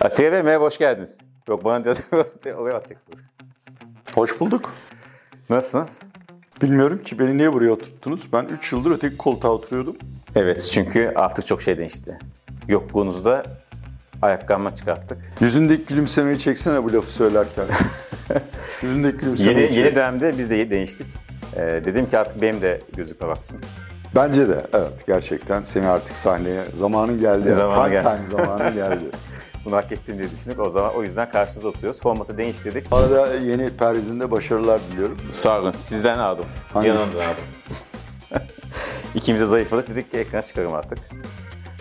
Atiye Bey, merhaba, hoş geldiniz. Yok, bana oraya bakacaksınız. Hoş bulduk. Nasılsınız? Bilmiyorum ki beni niye buraya oturttunuz. Ben 3 yıldır öteki koltuğa oturuyordum. Evet, çünkü artık çok şey değişti. Yokluğunuzda ayaklanma çıkarttık. Yüzündeki gülümsemeyi çeksene bu lafı söylerken. Yüzündeki gülümsemeyi yeni dönemde biz de değiştik. Dedim ki artık benim de gözüme baktım. Bence de, evet. Gerçekten seni artık sahneye zamanın geldi. Zamanın geldi. Bunu hak ettiğini diye düşündük. O zaman o yüzden karşınıza oturuyoruz. Formatı değiştirdik. Arada yeni Paris'inde başarılar diliyorum. Sağ olun. Sizden aldım. Yanımda aldım. İkimiz de zayıfladık. Dedik ki ekrana çıkarım artık.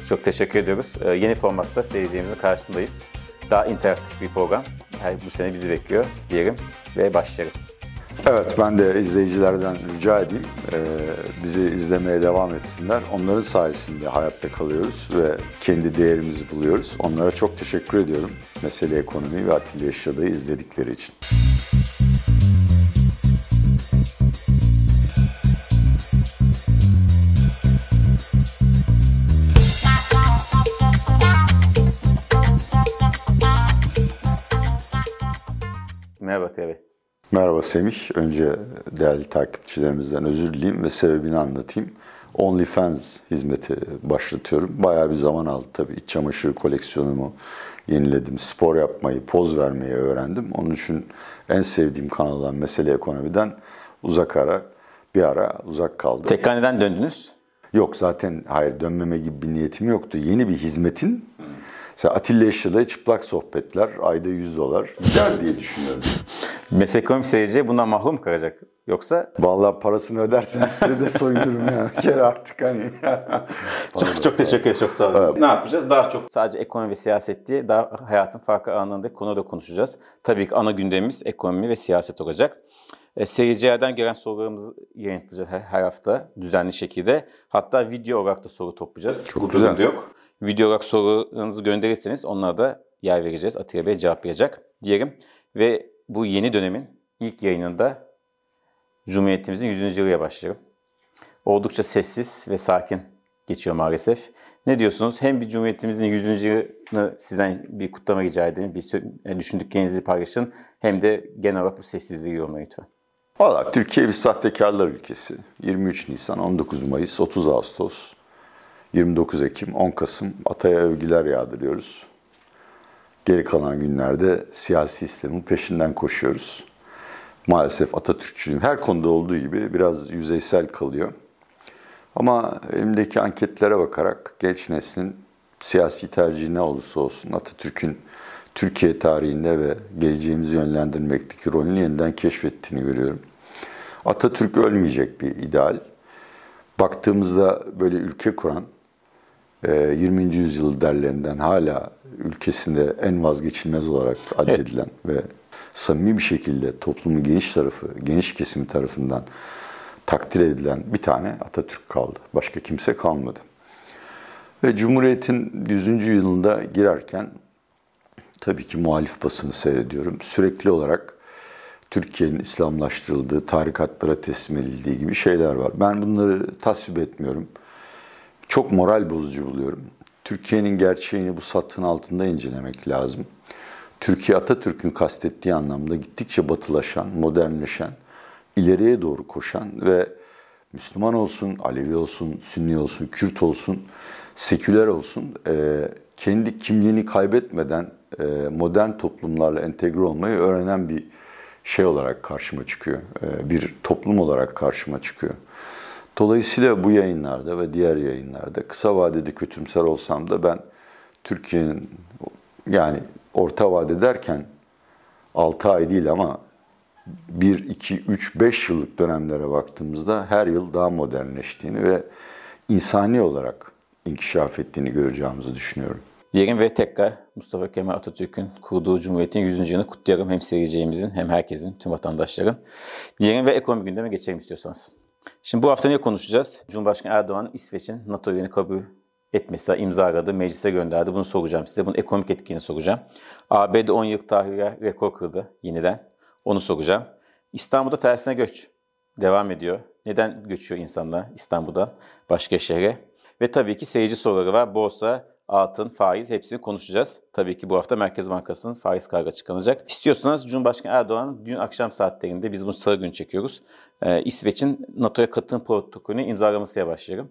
Çok teşekkür ediyoruz. Yeni formatta seyircilerimizin karşısındayız. Daha interaktif bir program. Bu sene bizi bekliyor diyelim ve başlayalım. Evet, ben de izleyicilerden rica edeyim. Bizi izlemeye devam etsinler. Onların sayesinde hayatta kalıyoruz ve kendi değerimizi buluyoruz. Onlara çok teşekkür ediyorum. Mesele Ekonomi ve Atilla Yaşada'yı izledikleri için. Merhaba Atiye Bey. Merhaba Semih. Önce değerli takipçilerimizden özür dileyim ve sebebini anlatayım. OnlyFans hizmeti başlatıyorum. Bayağı bir zaman aldı tabii. İç çamaşırı koleksiyonumu yeniledim. Spor yapmayı, poz vermeyi öğrendim. Onun için en sevdiğim kanal olan Mesele Ekonomi'den bir ara uzak kaldım. Tekrar neden döndünüz? Yok, zaten hayır, dönmeme gibi bir niyetim yoktu. Yeni bir hizmetin... Mesela Atilla Yaşada'ya çıplak sohbetler, ayda $100 gider diye düşünüyorum. Mesele Ekonomi seyirciye bundan mahrum kalacak. Yoksa? Vallahi parasını öderseniz size de soydurum ya. Bir kere artık hani. çok teşekkür ederim. Çok sağ olun. Evet. Ne yapacağız? Daha çok sadece ekonomi ve siyaset değil, daha hayatın farklı alanlarındaki konuda konuşacağız. Tabii ki ana gündemimiz ekonomi ve siyaset olacak. Seyircilerden gelen sorularımızı yayınlayacağız her hafta düzenli şekilde. Hatta video olarak da soru toplayacağız. Çok bu güzel. Yok. Video olarak sorularınızı gönderirseniz onlara da yer vereceğiz. Atiye Bey cevaplayacak diyelim. Ve bu yeni dönemin ilk yayınında Cumhuriyetimizin 100. yılına başlayalım. Oldukça sessiz ve sakin geçiyor maalesef. Ne diyorsunuz? Hem bir Cumhuriyetimizin 100. yılını sizden bir kutlama rica edelim. Bir düşündüklerinizi paylaşın. Hem de genel olarak bu sessizliği yorumlayın lütfen. Valla Türkiye bir sahtekarlar ülkesi. 23 Nisan, 19 Mayıs, 30 Ağustos. 29 Ekim, 10 Kasım Atay'a övgüler yağdırıyoruz. Geri kalan günlerde siyasi sistemin peşinden koşuyoruz. Maalesef Atatürkçülüğüm her konuda olduğu gibi biraz yüzeysel kalıyor. Ama elimdeki anketlere bakarak genç neslin siyasi tercihi ne olursa olsun Atatürk'ün Türkiye tarihinde ve geleceğimizi yönlendirmekteki rolünü yeniden keşfettiğini görüyorum. Atatürk ölmeyecek bir ideal. Baktığımızda böyle ülke kuran, 20. yüzyıl liderlerinden hala ülkesinde en vazgeçilmez olarak addedilen ve samimi bir şekilde toplumun geniş kesimi tarafından takdir edilen bir tane Atatürk kaldı. Başka kimse kalmadı. Ve Cumhuriyet'in 100. yılında girerken tabii ki muhalif basını seyrediyorum. Sürekli olarak Türkiye'nin İslamlaştırıldığı, tarikatlara teslim edildiği gibi şeyler var. Ben bunları tasvip etmiyorum. Çok moral bozucu buluyorum. Türkiye'nin gerçeğini bu sattığın altında incelemek lazım. Türkiye, Atatürk'ün kastettiği anlamda gittikçe batılaşan, modernleşen, ileriye doğru koşan ve Müslüman olsun, Alevi olsun, Sünni olsun, Kürt olsun, seküler olsun, kendi kimliğini kaybetmeden modern toplumlarla entegre olmayı öğrenen bir şey olarak karşıma çıkıyor, bir toplum olarak karşıma çıkıyor. Dolayısıyla bu yayınlarda ve diğer yayınlarda kısa vadede kötümser olsam da ben Türkiye'nin, yani orta vade derken 6 ay değil ama 1, 2, 3, 5 yıllık dönemlere baktığımızda her yıl daha modernleştiğini ve insani olarak inkişaf ettiğini göreceğimizi düşünüyorum. Diyelim ve tekrar Mustafa Kemal Atatürk'ün kurduğu Cumhuriyet'in 100. yılını kutlayalım. Hem seyircilerimizin, hem herkesin, tüm vatandaşların. Diyelim ve ekonomi gündeme geçelim istiyorsanız. Şimdi bu hafta ne konuşacağız? Cumhurbaşkanı Erdoğan'ın İsveç'in NATO üyeliğini kabul etmesi, imzaladı, meclise gönderdi. Bunu soracağım size. Bunun ekonomik etkilerini soracağım. ABD 10 yıl tahriye rekor kırdı yeniden. Onu soracağım. İstanbul'da tersine göç devam ediyor. Neden göçüyor insanlar İstanbul'dan başka şehre? Ve tabii ki seyirci soruları var. Borsa altın, faiz hepsini konuşacağız. Tabii ki bu hafta Merkez Bankası'nın faiz kararı açıklanacak. İstiyorsanız Cumhurbaşkanı Erdoğan dün akşam saatlerinde, biz bunu salı günü çekiyoruz, İsveç'in NATO'ya katılım protokolünü imzalamasıyla başlayalım.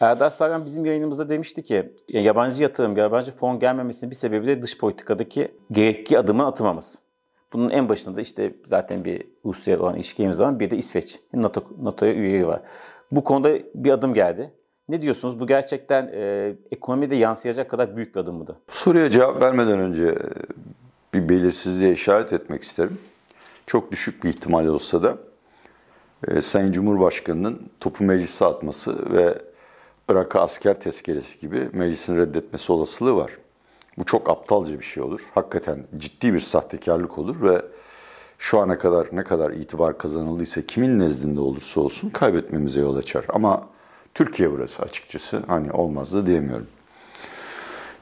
Erdar Saran bizim yayınımızda demişti ki yabancı yatırım, yabancı fon gelmemesinin bir sebebi de dış politikadaki gerekli adımın atılmaması. Bunun en başında da işte zaten bir Rusya'ya olan ilişkimiz zaman, bir de İsveç, NATO'ya üyeleri var. Bu konuda bir adım geldi. Ne diyorsunuz? Bu gerçekten ekonomiye de yansıyacak kadar büyük bir adım mıydı? Soruya cevap vermeden önce bir belirsizliğe işaret etmek isterim. Çok düşük bir ihtimal olsa da Sayın Cumhurbaşkanı'nın topu meclise atması ve Irak'a asker tezkeresi gibi meclisin reddetmesi olasılığı var. Bu çok aptalca bir şey olur. Hakikaten ciddi bir sahtekarlık olur ve şu ana kadar ne kadar itibar kazanıldıysa kimin nezdinde olursa olsun kaybetmemize yol açar. Ama Türkiye burası açıkçası, hani olmaz da diyemiyorum.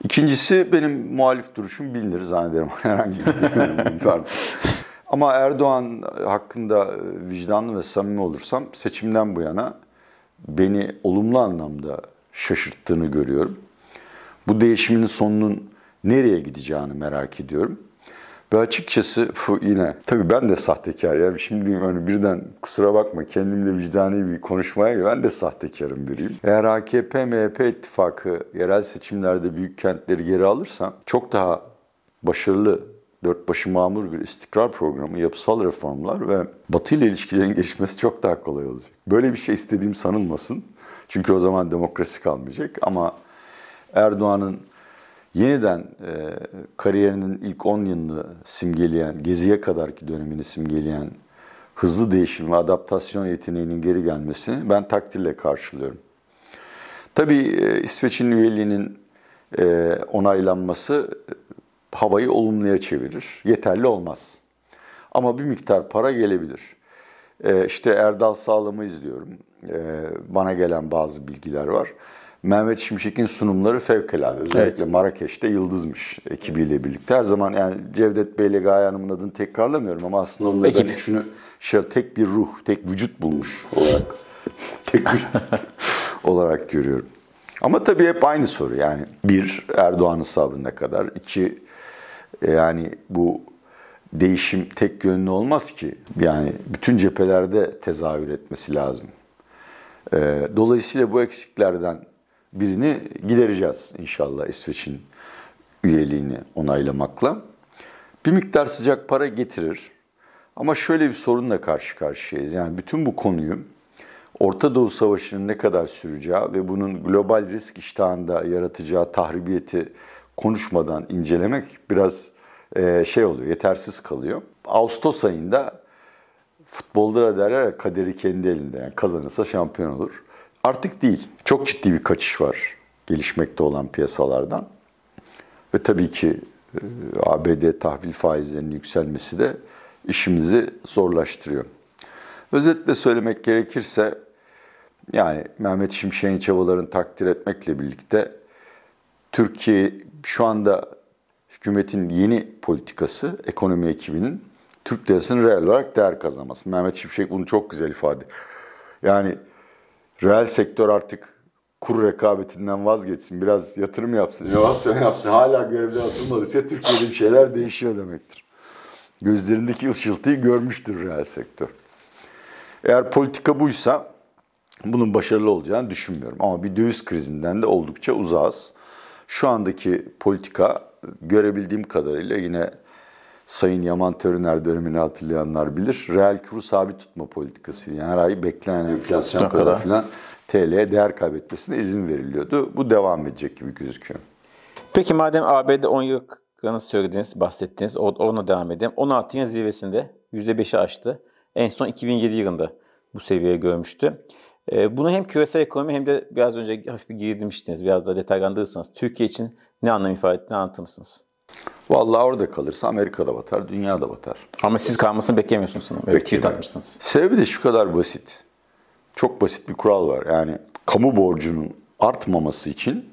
İkincisi, benim muhalif duruşum bilinir zannederim. Herhangi bir ama Erdoğan hakkında vicdanlı ve samimi olursam seçimden bu yana beni olumlu anlamda şaşırttığını görüyorum. Bu değişimin sonunun nereye gideceğini merak ediyorum. Ve açıkçası yine tabii ben de sahtekar ya. Şimdi hani birden kusura bakma kendimle vicdani bir konuşmaya göre ben de sahtekarım biriyim. Eğer AKP-MHP ittifakı yerel seçimlerde büyük kentleri geri alırsa çok daha başarılı, dörtbaşı mamur bir istikrar programı, yapısal reformlar ve Batı ile ilişkilerin geçmesi çok daha kolay olacak. Böyle bir şey istediğim sanılmasın. Çünkü o zaman demokrasi kalmayacak ama Erdoğan'ın yeniden kariyerinin ilk 10 yılını simgeleyen, Gezi'ye kadarki dönemini simgeleyen hızlı değişim ve adaptasyon yeteneğinin geri gelmesini ben takdirle karşılıyorum. Tabii İsveç'in üyeliğinin onaylanması havayı olumluya çevirir. Yeterli olmaz. Ama bir miktar para gelebilir. İşte Erdal Sağlam'ı izliyorum. Bana gelen bazı bilgiler var. Mehmet Şimşek'in sunumları fevkalade. Özellikle evet. Marrakeş'te yıldızmış ekibiyle birlikte. Her zaman yani Cevdet Bey'le Gaye Hanım'ın adını tekrarlamıyorum ama aslında onların üçünü tek bir ruh, tek vücut bulmuş olarak olarak görüyorum. Ama tabii hep aynı soru yani. Bir, Erdoğan'ın sabrına kadar. İki, yani bu değişim tek yönlü olmaz ki. Yani bütün cephelerde tezahür etmesi lazım. Dolayısıyla bu eksiklerden birini gidereceğiz inşallah İsveç'in üyeliğini onaylamakla. Bir miktar sıcak para getirir. Ama şöyle bir sorunla karşı karşıyayız. Yani bütün bu konuyu Orta Doğu Savaşı'nın ne kadar süreceği ve bunun global risk iştahında yaratacağı tahribiyeti konuşmadan incelemek biraz şey oluyor, yetersiz kalıyor. Ağustos ayında futbolda derler kaderi kendi elinde. Yani kazanırsa şampiyon olur. Artık değil. Çok ciddi bir kaçış var gelişmekte olan piyasalardan. Ve tabii ki ABD tahvil faizlerinin yükselmesi de işimizi zorlaştırıyor. Özetle söylemek gerekirse yani Mehmet Şimşek'in çabalarını takdir etmekle birlikte Türkiye şu anda hükümetin yeni politikası, ekonomi ekibinin Türk lirasının reel olarak değer kazanması. Mehmet Şimşek bunu çok güzel ifade. Yani reel sektör artık kur rekabetinden vazgeçsin, biraz yatırım yapsın, inovasyon yapsın, hala görevden atılmadıysa Türkiye'de bir şeyler değişiyor demektir. Gözlerindeki ışıltıyı görmüştür reel sektör. Eğer politika buysa bunun başarılı olacağını düşünmüyorum. Ama bir döviz krizinden de oldukça uzağız. Şu andaki politika görebildiğim kadarıyla yine Sayın Yaman Törüner dönemini hatırlayanlar bilir. Reel kuru sabit tutma politikası. Yani her ay beklenen enflasyon kadar filan TL'ye değer kaybetmesine izin veriliyordu. Bu devam edecek gibi gözüküyor. Peki madem ABD 10 yıllık planı söylediniz, bahsettiniz. Ona devam edelim. 16'nın zirvesinde %5'i aştı. En son 2007 yılında bu seviyeye görmüştü. Bunu hem küresel ekonomi hem de biraz önce hafif bir girdimiştiniz. Biraz daha detaylandırırsanız Türkiye için ne anlam ifade ettiğini anlatır mısınız? Vallahi orada kalırsa Amerika'da batar, dünyada batar. Ama siz kalmasını beklemiyorsunuz sanırım. Tweet atmışsınız. Sebebi de şu kadar basit. Çok basit bir kural var. Yani kamu borcunun artmaması için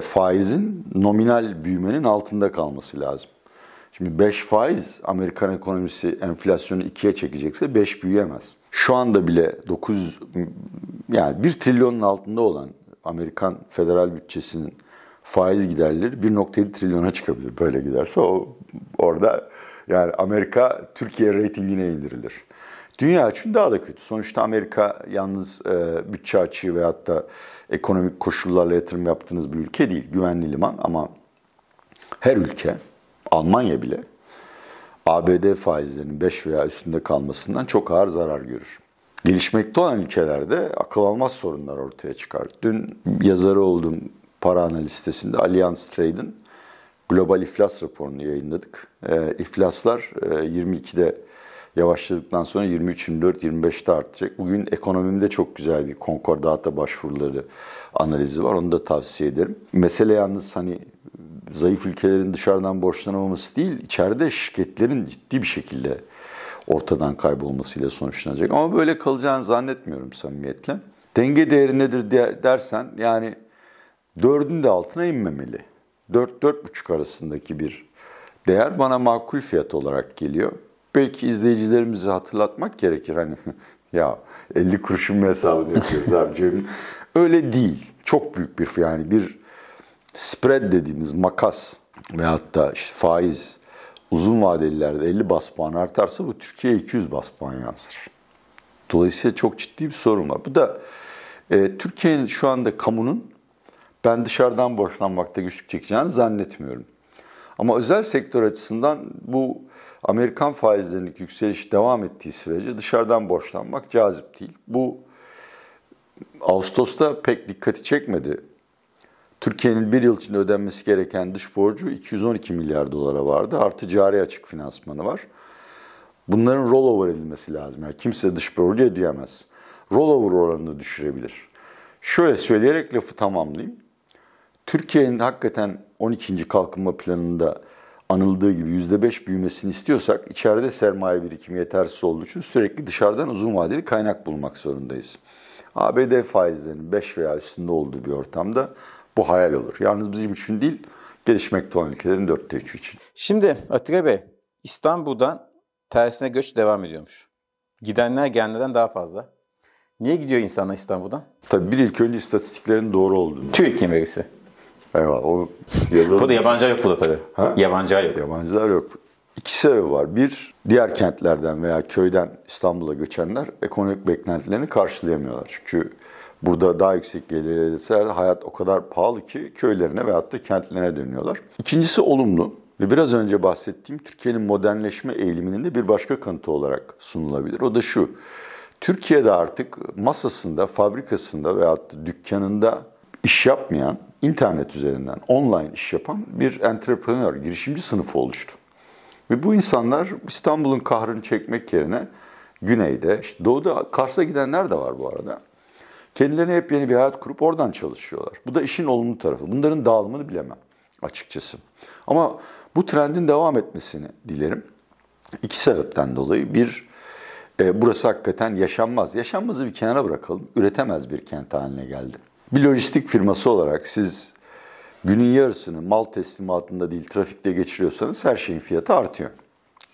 faizin nominal büyümenin altında kalması lazım. Şimdi 5 faiz Amerikan ekonomisi enflasyonu 2'ye çekecekse 5 büyüyemez. Şu anda bile 9 yani 1 trilyonun altında olan Amerikan federal bütçesinin faiz giderleri 1.7 trilyona çıkabilir. Böyle giderse orada yani Amerika Türkiye reytingine indirilir. Dünya için daha da kötü. Sonuçta Amerika yalnız bütçe açığı veyahut da ekonomik koşullarla yatırım yaptığınız bir ülke değil. Güvenli liman ama her ülke, Almanya bile ABD faizlerinin 5 veya üstünde kalmasından çok ağır zarar görür. Gelişmekte olan ülkelerde akıl almaz sorunlar ortaya çıkar. Dün yazarı olduğum para analiz sitesinde Allianz Trade'in global iflas raporunu yayınladık. İflaslar 22'de yavaşladıktan sonra 23, 24, 25'te artacak. Bugün ekonomimde çok güzel bir konkordata başvuruları analizi var. Onu da tavsiye ederim. Mesele yalnız hani zayıf ülkelerin dışarıdan borçlanamaması değil, içeride şirketlerin ciddi bir şekilde ortadan kaybolmasıyla sonuçlanacak. Ama böyle kalacağını zannetmiyorum samimiyetle. Denge değeri nedir dersen yani 4'ün de altına inmemeli. 4-4,5 arasındaki bir değer bana makul fiyat olarak geliyor. Belki izleyicilerimizi hatırlatmak gerekir. Hani ya 50 kuruşun mu hesabını yapıyoruz abicim? Öyle değil. Çok büyük bir yani bir spread dediğimiz makas veyahut da işte faiz uzun vadelilerde 50 bas puan artarsa bu Türkiye'ye 200 bas puan yansır. Dolayısıyla çok ciddi bir sorun var. Bu da Türkiye'nin şu anda kamunun ben dışarıdan borçlanmakta güçlük çekeceğini zannetmiyorum. Ama özel sektör açısından bu Amerikan faizlerindeki yükseliş devam ettiği sürece dışarıdan borçlanmak cazip değil. Bu Ağustos'ta pek dikkati çekmedi. Türkiye'nin bir yıl içinde ödenmesi gereken dış borcu 212 milyar dolara vardı. Artı cari açık finansmanı var. Bunların rollover edilmesi lazım. Yani kimse dış borcu ödeyemez. Rollover oranını düşürebilir. Şöyle söyleyerek lafı tamamlayayım. Türkiye'nin hakikaten 12. kalkınma planında anıldığı gibi %5 büyümesini istiyorsak içeride sermaye birikimi yetersiz olduğu için sürekli dışarıdan uzun vadeli kaynak bulmak zorundayız. ABD faizlerinin 5 veya üstünde olduğu bir ortamda bu hayal olur. Yalnız bizim için değil, gelişmekte olan ülkelerin 3/4 için. Şimdi Atiye Bey, İstanbul'dan tersine göç devam ediyormuş. Gidenler gelenlerden daha fazla. Niye gidiyor insanlar İstanbul'dan? Tabii bir ilk önce istatistiklerin doğru olduğunu. TÜİK'in verisi. Eyvallah. O bu da yabancılar yok burada tabii. Ha? Yabancılar yok. Yabancılar yok. 2 sebebi var. Bir, diğer kentlerden veya köyden İstanbul'a göçenler ekonomik beklentilerini karşılayamıyorlar. Çünkü burada daha yüksek gelirler ise hayat o kadar pahalı ki köylerine veyahut da kentlerine dönüyorlar. İkincisi olumlu ve biraz önce bahsettiğim Türkiye'nin modernleşme eğiliminin de bir başka kanıtı olarak sunulabilir. O da şu, Türkiye'de artık masasında, fabrikasında veyahut da dükkanında iş yapmayan, internet üzerinden online iş yapan bir entrepreneur, girişimci sınıfı oluştu. Ve bu insanlar İstanbul'un kahrını çekmek yerine güneyde, işte doğuda, Kars'a gidenler de var bu arada. Kendilerine hep yeni bir hayat kurup oradan çalışıyorlar. Bu da işin olumlu tarafı. Bunların dağılımını bilemem açıkçası. Ama bu trendin devam etmesini dilerim. 2 sebepten dolayı. Bir, burası hakikaten yaşanmaz. Yaşanmazı bir kenara bırakalım. Üretemez bir kent haline geldi. Bir lojistik firması olarak siz günün yarısını mal teslimatında değil trafikte geçiriyorsanız her şeyin fiyatı artıyor.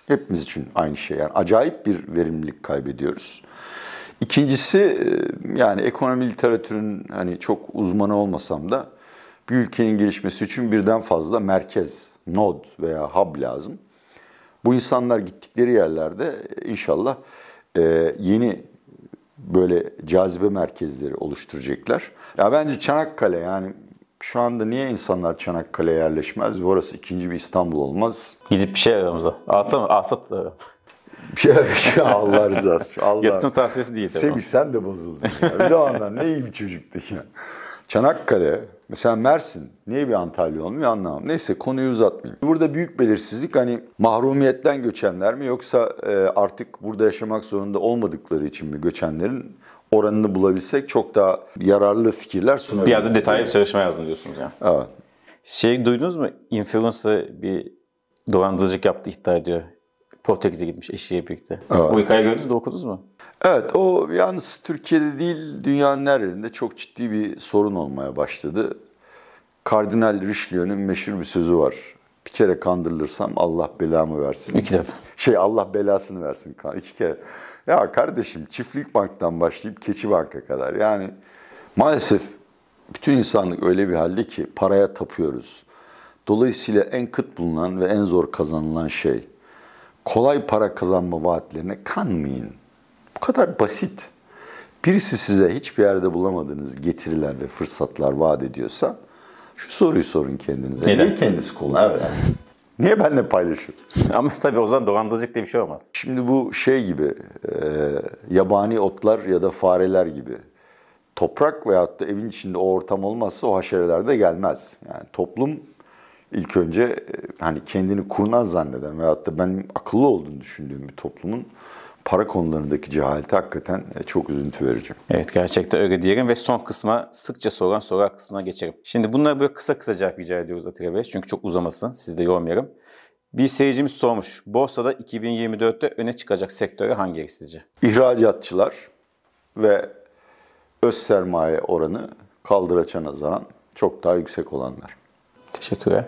Hepimiz için aynı şey. Yani acayip bir verimlilik kaybediyoruz. İkincisi yani ekonomi literatürünün hani çok uzmanı olmasam da bir ülkenin gelişmesi için birden fazla merkez, node veya hub lazım. Bu insanlar gittikleri yerlerde inşallah yeni böyle cazibe merkezleri oluşturacaklar. Ya bence Çanakkale yani şu anda niye insanlar Çanakkale'ye yerleşmez? Orası 2. bir İstanbul olmaz. Gidip bir şey aramıza. Asat da Allah rızası. Yatırım tavsiyesi değil. Semih sen de bozuldun. O zamanlar ne iyi bir çocuktu ya. Çanakkale, mesela Mersin. Niye bir Antalya olmuyor anlamam. Neyse konuyu uzatmayayım. Burada büyük belirsizlik hani mahrumiyetten göçenler mi yoksa artık burada yaşamak zorunda olmadıkları için mi göçenlerin oranını bulabilsek çok daha yararlı fikirler sunabiliriz. Bir yerde detaylı bir çalışma yazdım diyorsunuz ya. Yani. Evet. Şey duydunuz mu? Influencer bir dolandırıcılık yaptığı iddia ediyor. Portekiz'e gitmiş eşiyle birlikte. Evet. O hikayeyi gördünüz de okudunuz mu? Evet, o yalnız Türkiye'de değil, dünyanın her yerinde çok ciddi bir sorun olmaya başladı. Kardinal Richelieu'nun meşhur bir sözü var. Bir kere kandırılırsam Allah belamı versin. 2 defa. Allah belasını versin. 2 kere. Ya kardeşim, Çiftlik Bank'tan başlayıp Keçi Bank'a kadar. Yani maalesef bütün insanlık öyle bir halde ki paraya tapıyoruz. Dolayısıyla en kıt bulunan ve en zor kazanılan şey, kolay para kazanma vaatlerine kanmayın. Bu kadar basit. Birisi size hiçbir yerde bulamadığınız getiriler ve fırsatlar vaat ediyorsa şu soruyu sorun kendinize. Neden kendisi kolay? Evet. Niye benimle paylaşır? Ama tabii o zaman dolandırıcılık diye bir şey olmaz. Şimdi bu şey gibi, yabani otlar ya da fareler gibi. Toprak veyahut da evin içinde o ortam olmazsa o haşereler de gelmez. Yani toplum ilk önce hani kendini kurnaz zanneden veyahut da benim akıllı olduğunu düşündüğüm bir toplumun para konularındaki cehaleti hakikaten çok üzüntü verici. Evet, gerçekten öyle diyelim ve son kısma, sıkça sorulan sorular kısmına geçelim. Şimdi bunları böyle kısa kısa cevap rica ediyoruz Atiye Bey. Çünkü çok uzamasın, sizi de yormayalım. Bir seyircimiz sormuş, borsada 2024'te öne çıkacak sektörü hangileri sizce? İhracatçılar ve öz sermaye oranı kaldıraça nazaran çok daha yüksek olanlar. Teşekkürler.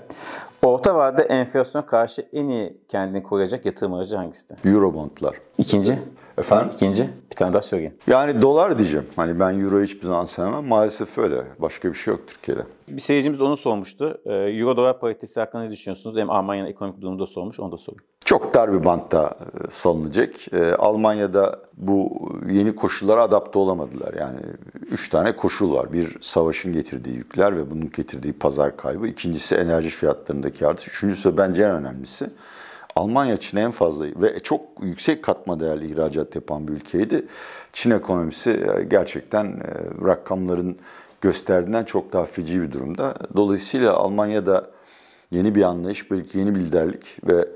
Orta vadede enflasyona karşı en iyi kendini koruyacak yatırım aracı hangisi? Eurobondlar. İkinci? Efendim? İkinci. Bir tane daha söyleyeyim. Yani dolar diyeceğim. Hani ben Euro'yu hiçbir zaman sevmem. Maalesef öyle. Başka bir şey yok Türkiye'de. Bir seyircimiz onu sormuştu. Euro-dolar paritesi hakkında ne düşünüyorsunuz? Hem Almanya'nın ekonomik durumu da sormuş. Onu da sorayım. Çok dar bir bantta salınacak. Almanya'da bu yeni koşullara adapte olamadılar. Yani 3 tane koşul var. Bir, savaşın getirdiği yükler ve bunun getirdiği pazar kaybı. İkincisi, enerji fiyatlarındaki artış. Üçüncüsü, bence en önemlisi, Almanya için en fazla ve çok yüksek katma değerli ihracat yapan bir ülkeydi. Çin ekonomisi gerçekten rakamların gösterdiğinden çok daha feci bir durumda. Dolayısıyla Almanya'da yeni bir anlayış, belki yeni bir liderlik ve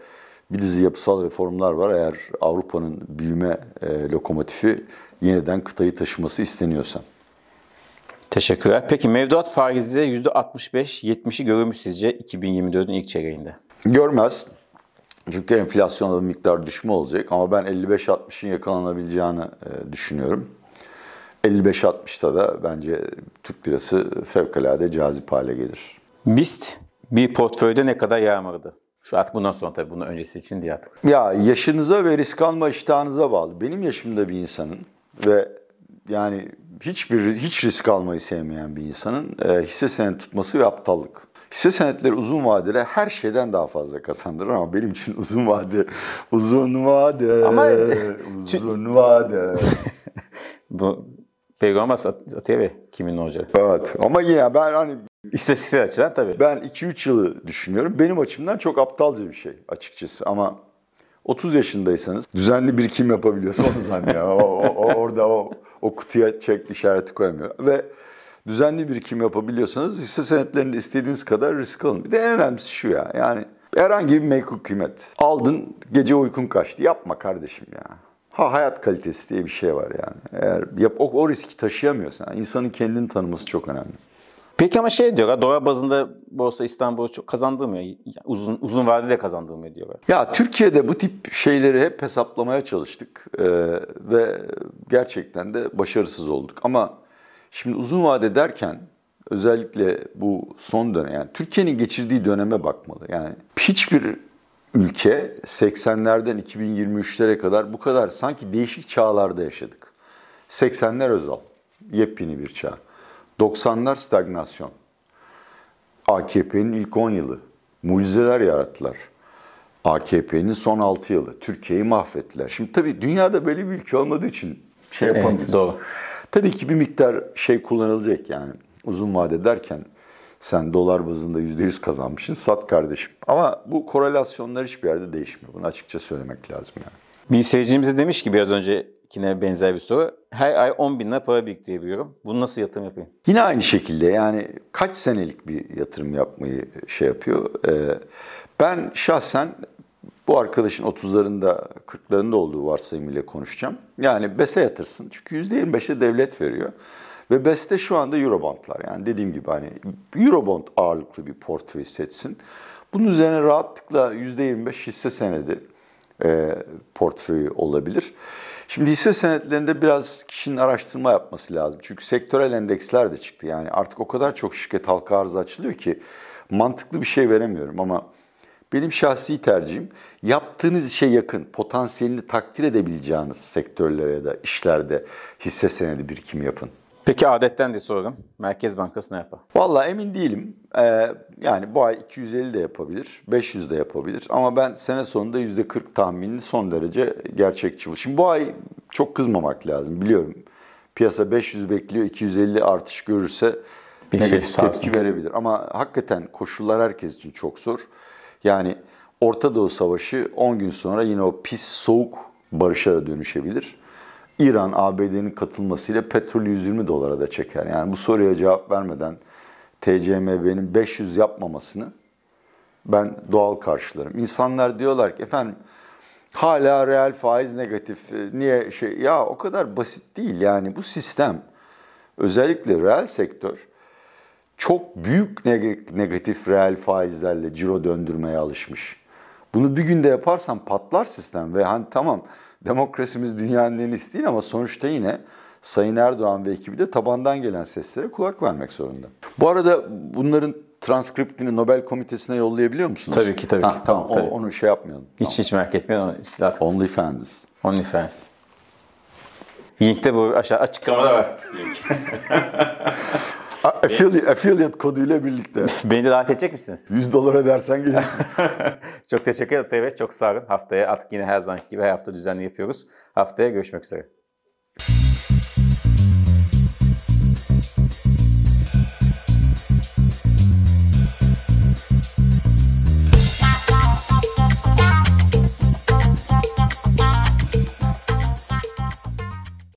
bir dizi yapısal reformlar var. Eğer Avrupa'nın büyüme lokomotifi yeniden kıtayı taşıması isteniyorsa. Teşekkürler. Peki mevduat faizde %65-70'i görür mü sizce 2024'ün ilk çeyreğinde? Görmez. Çünkü enflasyonda bir miktar düşme olacak ama ben 55-60'ın yakalanabileceğini düşünüyorum. 55-60'ta da bence Türk lirası fevkalade cazip hale gelir. BIST bir portföyde ne kadar yer almalıdır? Şu artık bundan sonra, tabii bunun öncesi için diye artık. Ya yaşınıza ve risk alma iştahınıza bağlı. Benim yaşımda bir insanın ve yani hiç risk almayı sevmeyen bir insanın hisse senedi tutması ve aptallık. Hisse senetleri uzun vadede her şeyden daha fazla kazandırır ama benim için uzun vade. Bu Peygamber Atiye Bey kimin olacak? Evet ama yine ben hani istatistiksel açıdan tabii. Ben 2-3 yılı düşünüyorum. Benim açımdan çok aptalca bir şey açıkçası ama 30 yaşındaysanız düzenli birikim yapabiliyorsanız zannediyorum. orada o kutuya çek işareti koymuyor ve düzenli birikim yapabiliyorsanız hisse senetlerinde istediğiniz kadar risk alın. Bir de en önemlisi şu ya, yani herhangi bir menkul kıymet. Aldın, gece uykun kaçtı. Yapma kardeşim ya. Hayat kalitesi diye bir şey var yani. Eğer o riski taşıyamıyorsan, yani insanın kendini tanıması çok önemli. Peki ama şey diyorlar, dolar bazında borsa İstanbul'u çok kazandırmıyor, uzun vadede kazandırmıyor diyorlar. Ya Türkiye'de bu tip şeyleri hep hesaplamaya çalıştık ve gerçekten de başarısız olduk ama şimdi uzun vade derken özellikle bu son dönem, yani Türkiye'nin geçirdiği döneme bakmalı. Yani hiçbir ülke 80'lerden 2023'lere kadar bu kadar sanki değişik çağlarda yaşadık. 80'ler Özal, yepyeni bir çağ. 90'lar stagnasyon. AKP'nin ilk 10 yılı. Mucizeler yarattılar. AKP'nin son 6 yılı. Türkiye'yi mahvettiler. Şimdi tabii dünyada böyle bir ülke olmadığı için şey yapamıyoruz. Evet, doğru. Tabii ki bir miktar şey kullanılacak yani. Uzun vade derken sen dolar bazında %100 kazanmışsın, sat kardeşim. Ama bu korelasyonlar hiçbir yerde değişmiyor. Bunu açıkça söylemek lazım yani. Bir seyircimiz demiş ki biraz öncekine benzer bir soru. Her ay 10.000 lira para biriktirebiliyorum. Bunu nasıl yatırım yapayım? Yine aynı şekilde yani kaç senelik bir yatırım yapmayı şey yapıyor. Ben şahsen bu arkadaşın 30'larında, 40'larında olduğu varsayımıyla konuşacağım. Yani BES'e yatırsın. Çünkü %25'e devlet veriyor. Ve BES'te şu anda Eurobondlar. Yani dediğim gibi hani Eurobond ağırlıklı bir portföy seçsin. Bunun üzerine rahatlıkla %25 hisse senedi portföyü olabilir. Şimdi hisse senetlerinde biraz kişinin araştırma yapması lazım. Çünkü sektörel endeksler de çıktı. Yani artık o kadar çok şirket halka arzı açılıyor ki mantıklı bir şey veremiyorum ama benim şahsi tercihim yaptığınız işe yakın, potansiyelini takdir edebileceğiniz sektörlere ya da işlerde hisse senedi birikimi yapın. Peki adetten de soralım. Merkez Bankası ne yapar? Vallahi emin değilim. Yani bu ay 250 de yapabilir, 500 de yapabilir. Ama ben sene sonunda %40 tahminini son derece gerçekçi bul. Şimdi bu ay çok kızmamak lazım, biliyorum. Piyasa 500 bekliyor, 250 artış görürse negatif tepki verebilir. Ama hakikaten koşullar herkes için çok zor. Yani Orta Doğu Savaşı 10 gün sonra yine o pis, soğuk barışa dönüşebilir. İran, ABD'nin katılmasıyla petrol 120 dolara da çeker. Yani bu soruya cevap vermeden TCMB'nin 500 yapmamasını ben doğal karşılarım. İnsanlar diyorlar ki efendim hala reel faiz negatif. Niye şey ya, o kadar basit değil yani bu sistem. Özellikle reel sektör çok büyük negatif reel faizlerle ciro döndürmeye alışmış. Bunu bir günde yaparsan patlar sistem ve hani tamam demokrasimiz dünyanın en iyisi değil ama sonuçta yine Sayın Erdoğan ve ekibi de tabandan gelen seslere kulak vermek zorunda. Bu arada bunların transkriptini Nobel Komitesi'ne yollayabiliyor musunuz? Tabii ki tabii. Tamam. Onu şey yapmayalım. Hiç merak etmeyin. OnlyFans. Linkte bu aşağı açıklamada var. Affiliate koduyla birlikte. Beni de davet edecek misiniz? 100 dolara dersen gelirsin. Çok teşekkür ederim. Çok sağ olun. Haftaya artık yine her zamanki gibi her hafta düzenli yapıyoruz. Haftaya görüşmek üzere.